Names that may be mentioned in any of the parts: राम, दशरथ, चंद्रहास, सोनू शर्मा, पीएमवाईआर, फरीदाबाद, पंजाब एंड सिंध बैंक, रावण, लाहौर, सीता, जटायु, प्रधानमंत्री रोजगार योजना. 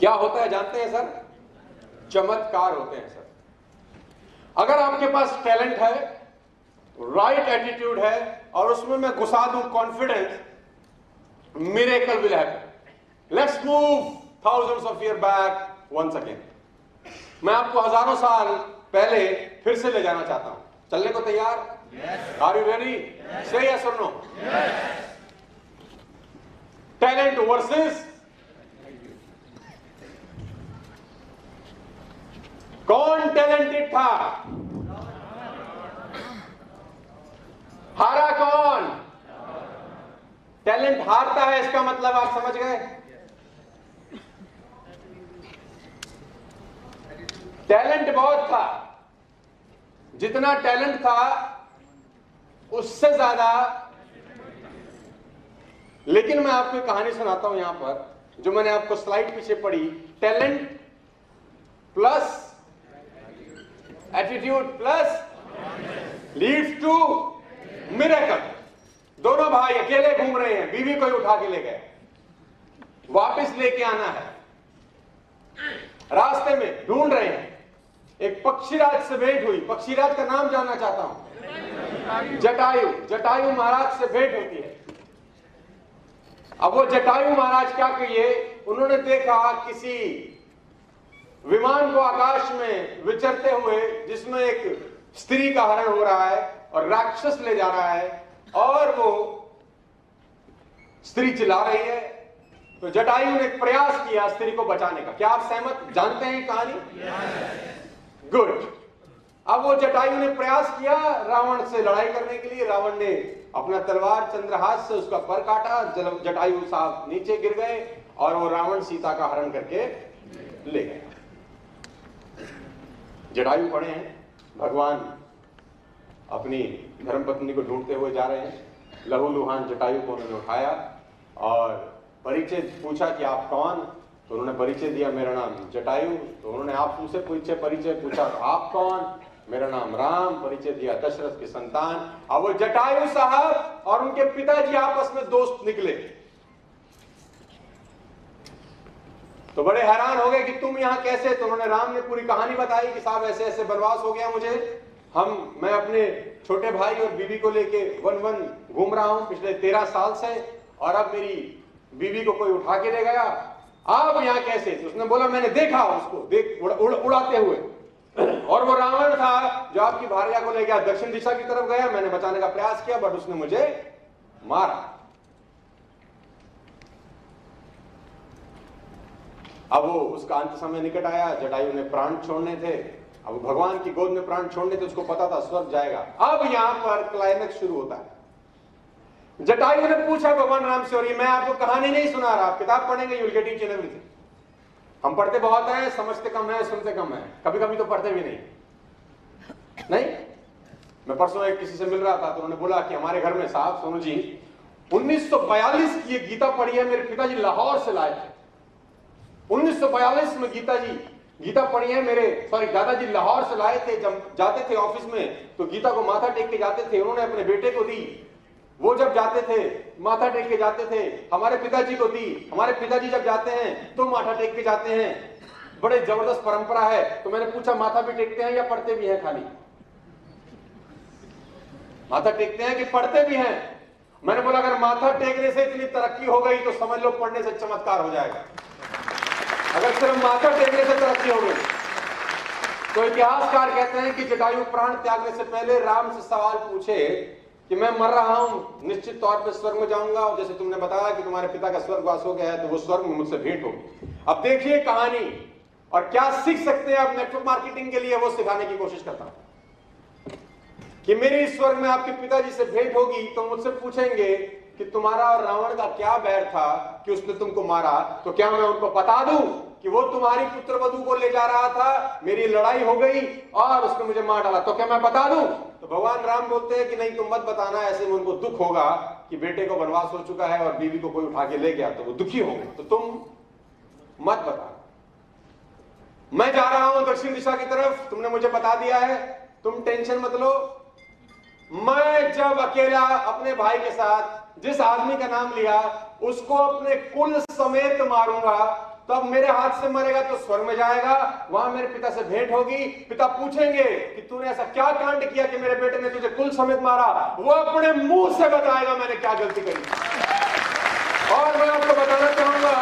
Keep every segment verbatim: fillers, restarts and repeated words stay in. क्या होता है जानते हैं सर? चमत्कार होते हैं सर। अगर आपके पास टैलेंट है, राइट एटीट्यूड है और उसमें मैं घुसा दूं confidence, miracle will happen. Let's move thousands of year back once again. मैं आपको हजारों साल पहले फिर से ले जाना चाहता हूं। चलने को तैयार? Are you ready? से यस और नो। टैलेंट वर्सेस कौन टैलेंटेड था? हारा कौन? टैलेंट हारता है, इसका मतलब आप समझ गए। टैलेंट बहुत था, जितना टैलेंट था उससे ज्यादा। लेकिन मैं आपको कहानी सुनाता हूं यहां पर, जो मैंने आपको स्लाइड पीछे पढ़ी। Talent plus attitude plus leads to miracle. दोनों भाई अकेले घूम रहे हैं, बीवी को ही उठा के ले गए, वापस लेके आना है। रास्ते में ढूंढ रहे हैं, एक पक्षीराज से भेंट हुई। पक्षीराज का नाम जानना चाहता हूं। जटायु। जटायु महाराज से भेंट होती है। अब वो जटायु महाराज क्या किए, उन्होंने देखा किसी विमान को आकाश में विचरते हुए, जिसमें एक स्त्री का हरण हो रहा है और राक्षस ले जा रहा है, और वो स्त्री चिल्ला रही है। तो जटायु ने प्रयास किया स्त्री को बचाने का। क्या आप सहमत, जानते हैं कहानी? गुड। अब वो जटायु ने प्रयास किया रावण से लड़ाई करने के लिए। रावण ने अपना तलवार चंद्रहास से उसका पर काटा, जटायु साहब नीचे गिर गए और वो रावण सीता का हरण करके ले गया। जटायु पड़े हैं, भगवान अपनी धर्मपत्नी को ढूंढते हुए जा रहे हैं। लहूलुहान जटायु को उन्होंने उठाया और परिचय पूछा कि आप कौन? तो उन्होंने परिचय दिया, मेरा नाम जटायु। तो उन्होंने आप उनसे पूछे परिचय पूछा, आप कौन? मेरा नाम राम। परिचय दिया, दशरथ के संतान। अब वो जटायु साहब और उनके पिताजी आपस में दोस्त निकले। तो बड़े हैरान हो गए कि तुम यहाँ कैसे? तो उन्होंने, राम ने पूरी कहानी बताई कि साहब ऐसे ऐसे बनवास हो गया मुझे, हम मैं अपने छोटे भाई और बीवी को लेके वन वन घूम रहा हूँ पिछले तेरह साल से, और अब मेरी बीवी को कोई उठा के ले गया। आप यहाँ कैसे? तो उसने बोला, मैंने देखा उसको देख उड़, उड़, उड़ाते हुए, और वो रावण था जो आपकी भार्या को ले गया, दक्षिण दिशा की तरफ गया। मैंने बचाने का प्रयास किया बट उसने मुझे मारा। अब वो उसका अंत समय निकट आया, जटायु ने प्राण छोड़ने थे। अब भगवान की गोद में प्राण छोड़ने थे, उसको पता था स्वर्ग जाएगा। अब यहाँ पर क्लाइमेक्स शुरू होता है। जटायु ने पूछा भगवान राम से, और ये मैं आपको कहानी नहीं सुना रहा, आप किताब पढ़ेंगे, you will get each and everything. हम पढ़ते बहुत हैं, समझते कम हैं, सुनते कम हैं, कभी कभी तो पढ़ते भी नहीं। नहीं, मैं परसों एक किसी से मिल रहा था तो उन्होंने बोला कि हमारे घर में साहब सोनू जी उन्नीस सौ बयालीस की ये गीता पढ़ी है, मेरे पिताजी लाहौर से लाए थे। उन्नीस सौ बयालीस में गीता जी गीता पढ़ी है, मेरे सॉरी दादाजी लाहौर से लाए थे। जब जाते थे ऑफिस में तो गीता को माथा टेक के जाते थे, उन्होंने अपने बेटे को दी। वो जब जाते थे माथा टेक के जाते थे, हमारे पिताजी को दी। हमारे पिताजी जब जाते हैं तो माथा टेक के जाते हैं। बड़े जबरदस्त परंपरा है। तो मैंने पूछा, माथा भी टेकते हैं या पढ़ते भी हैं? खाली माथा टेकते हैं कि पढ़ते भी हैं? मैंने बोला, अगर माथा टेकने से इतनी तरक्की हो गई तो समझ लो पढ़ने से चमत्कार हो जाएगा। अगर सिर्फ माथा टेकने से तरक्की हो गई तो। इतिहासकार कहते हैं कि जटायु प्राण त्यागने से पहले राम से सवाल पूछे कि मैं मर रहा हूं, निश्चित तौर पे स्वर्ग में जाऊंगा, और जैसे तुमने बताया कि तुम्हारे पिता का स्वर्गवास हो गया है तो वो स्वर्ग में मुझसे भेंट होगी। अब देखिए कहानी, और क्या सीख सकते हैं आप नेटवर्क मार्केटिंग के लिए, वो सिखाने की कोशिश करता हूं कि मेरे इस स्वर्ग में आपके पिताजी से भेंट होगी तो मुझसे पूछेंगे कि तुम्हारा और रावण का क्या बैर था कि उसने तुमको मारा, तो क्या मैं उनको बता दूं कि वो तुम्हारी पुत्रवधू को ले जा रहा था, मेरी लड़ाई हो गई और उसने मुझे मार डाला, तो क्या मैं बता दूं? तो भगवान राम बोलते हैं कि नहीं, तुम मत बताना, ऐसे में उनको दुख होगा कि बेटे को वनवास हो चुका है और बीवी को कोई उठा के ले गया, तो वो दुखी होंगे, तो तुम मत बताना। मैं जा रहा हूं दक्षिण दिशा की तरफ, तुमने मुझे बता दिया है, तुम टेंशन मत लो। मैं जब अकेला अपने भाई के साथ जिस आदमी का नाम लिया उसको अपने कुल समेत मारूंगा, तब मेरे हाथ से मरेगा तो स्वर्ग में जाएगा, वहां मेरे पिता से भेंट होगी। पिता पूछेंगे कि तूने ऐसा क्या कांड किया कि मेरे बेटे ने तुझे कुल समेत मारा। वो अपने मुंह से बताएगा मैंने क्या गलती करी। और मैं आपको बताना चाहूंगा,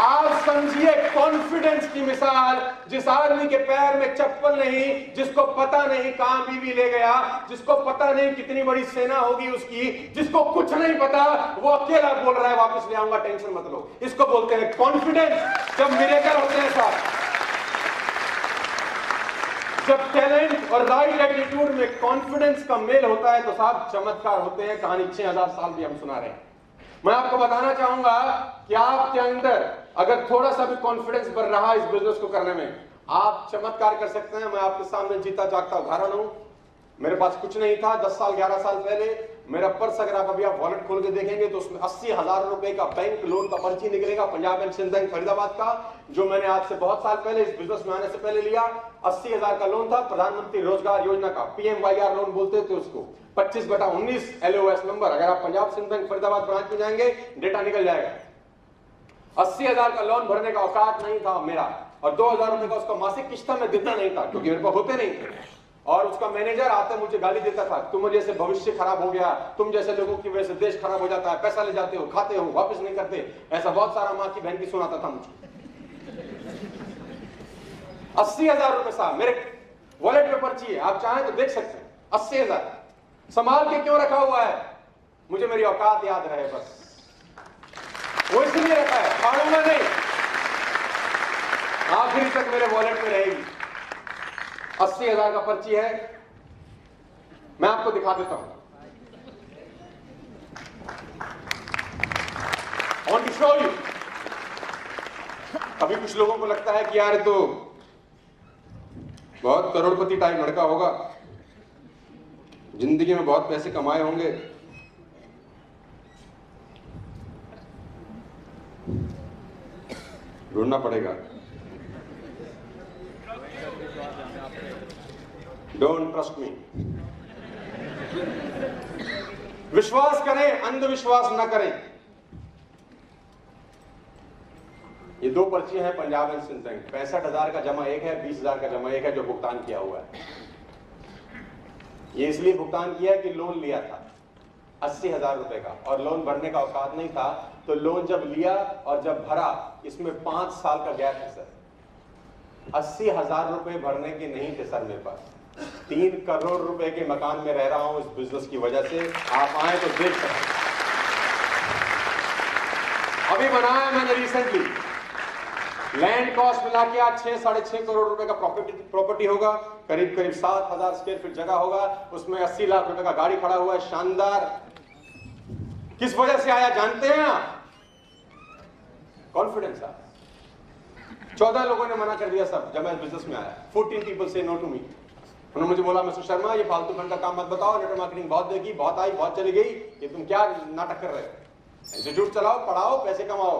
आप समझिए कॉन्फिडेंस की मिसाल, जिस आदमी के पैर में चप्पल नहीं, जिसको पता नहीं कहां बीवी ले गया, जिसको पता नहीं कितनी बड़ी सेना होगी उसकी, जिसको कुछ नहीं पता, वो अकेला बोल रहा है वापस ले आऊंगा, टेंशन मत लो। इसको बोलते हैं कॉन्फिडेंस। जब मिरेकल होते हैं साहब, जब टैलेंट और राइट एटीट्यूड में कॉन्फिडेंस का मेल होता है तो साहब चमत्कार होते हैं। कहानी छह हजार साल भी हम सुना रहे हैं। मैं आपको बताना चाहूंगा कि आपके अंदर अगर थोड़ा सा भी कॉन्फिडेंस बढ़ रहा है इस बिजनेस को करने में, आप चमत्कार कर सकते हैं। मैं आपके सामने जीता जागता उदाहरण हूं। मेरे पास कुछ नहीं था दस साल ग्यारह साल पहले। मेरा पर्स अगर आप अभी आप वॉलेट खोल के देखेंगे तो उसमें अस्सी हजार रुपए का बैंक लोन का पर्ची निकलेगा, पंजाब एंड सिंध बैंक फरीदाबाद का, जो मैंने आज से बहुत साल पहले इस बिजनेस में आने से पहले लिया। अस्सी हजार का लोन था, प्रधानमंत्री रोजगार योजना का, पीएमवाईआर लोन बोलते थे उसको। पच्चीस बटा उन्नीस एलओएस नंबर, अगर आप पंजाब सिंध बैंक फरीदाबाद ब्रांच में जाएंगे डेटा निकल जाएगा। अस्सी हजार का लोन भरने का औकात नहीं था मेरा, और दो हजार रुपए का उसका मासिक किश्त मैं देता नहीं था क्योंकि मेरे पास होते नहीं थे। और उसका मैनेजर आते मुझे गाली देता था, तुम जैसे भविष्य खराब हो गया, तुम जैसे लोगों की वजह से देश खराब हो जाता है, पैसा ले जाते हो, खाते हो, वापस नहीं करते। ऐसा बहुत सारा माँ की बहन की सुनाता था मुझे। अस्सी हजार रुपए साहब मेरे वॉलेट में पर्ची है, आप चाहें तो देख सकते हैं। अस्सी हजार संभाल के क्यों रखा हुआ है, मुझे मेरी औकात याद रहे बस, वो इसलिए रखा है, फाड़ूंगा नहीं, आखिर तक मेरे वॉलेट में रहेगी। अस्सी हजार का पर्ची है, मैं आपको दिखा देता हूं, ऑन टू शो यू। अभी कुछ लोगों को लगता है कि यार तो बहुत करोड़पति टाइप लड़का होगा, जिंदगी में बहुत पैसे कमाए होंगे। ढूंढना पड़ेगा। Don't trust me. विश्वास करें, अंधविश्वास न करें। ये दो पर्ची हैं पंजाब एंड सिंध बैंक, पैंसठ हजार का जमा एक है, बीस हजार का जमा एक है, जो भुगतान किया हुआ है। ये इसलिए भुगतान किया है कि लोन लिया था अस्सी हजार रुपए का, और लोन भरने का औकात नहीं था, तो लोन जब लिया और जब भरा, इसमें पांच साल का गैप है सर। अस्सी हजार रुपए भरने के नहीं थे सर मेरे पास, तीन करोड़ रुपए के मकान में रह रहा हूं इस बिजनेस की वजह से। आप आए तो देख सकते हैं। अभी बनाया मैंने रिसेंटली, लैंड कॉस्ट मिला के आज छह साढ़े छह करोड़ रुपए का प्रॉपर्टी प्रॉपर्टी होगा, करीब करीब सात हजार स्क्वायर फीट जगह होगा, उसमें अस्सी लाख रुपए का गाड़ी खड़ा हुआ है, शानदार। किस वजह से आया जानते हैं आप? कॉन्फिडेंस। आप चौदह लोगों ने मना कर दिया सब जब मैं बिजनेस में आया। Fourteen people say no to me. उन्होंने मुझे बोला, मिस्टर शर्मा ये फालतू फंड का काम मत बताओ, नेटवर्क मार्केटिंग बहुत देखी, बहुत आई, बहुत चली गई, ये तुम क्या नाटक कर रहे हो, इंस्टीट्यूट चलाओ, पढ़ाओ, पैसे कमाओ।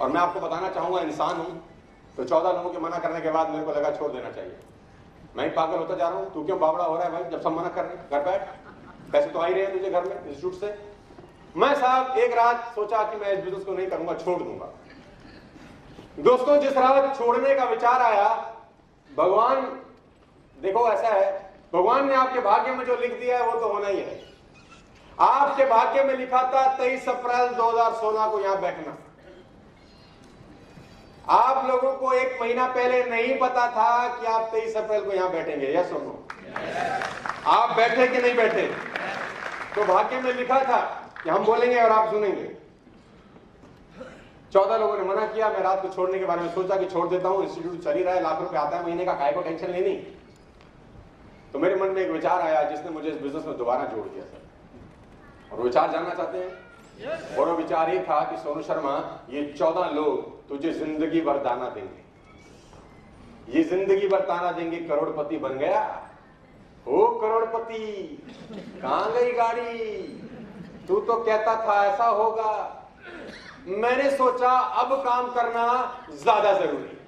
और मैं आपको बताना चाहूंगा, इंसान हूं तो चौदह लोगों के मना करने के बाद मेरे को लगा छोड़ देना चाहिए। मैं ही पागल होता जा रहा हूँ, तू क्यों बावड़ा हो रहा है भाई, जब सब मना कर रहे, घर बैठ, पैसे तो आ ही रहे हैं तुझे घर में इंस्टीट्यूट से। मैं साहब एक रात सोचा कि मैं इस बिजनेस को नहीं करूंगा, छोड़ दूंगा। दोस्तों जिस रात छोड़ने का विचार आया, भगवान देखो ऐसा है, भगवान ने आपके भाग्य में जो लिख दिया है वो तो होना ही है। आपके भाग्य में लिखा था तेईस अप्रैल दो हजार सोलह को यहां बैठना। आप लोगों को एक महीना पहले नहीं पता था कि आप तेईस अप्रैल को यहां बैठेंगे। यस और नो? आप बैठे कि नहीं बैठे? तो भाग्य में लिखा था कि हम बोलेंगे और आप सुनेंगे। चौदह लोगों ने मना किया। मैं रात को छोड़ने के बारे में सोचा कि छोड़ देता हूं, इंस्टीट्यूट चल ही रहा है, लाख रुपए आता है महीने का, काय को टेंशन लेनी। तो मेरे मन में एक विचार आया जिसने मुझे इस बिजनेस में दोबारा जोड़ दिया सर। और विचार जानना चाहते हैं? और वो विचार ये था कि सोनू शर्मा ये चौदह लोग तुझे जिंदगी भर दाना देंगे, ये जिंदगी भर दाना देंगे। करोड़पति बन गया हो, करोड़पति कहां गई गाड़ी, तू तो कहता था ऐसा होगा। मैंने सोचा अब काम करना ज्यादा जरूरी है।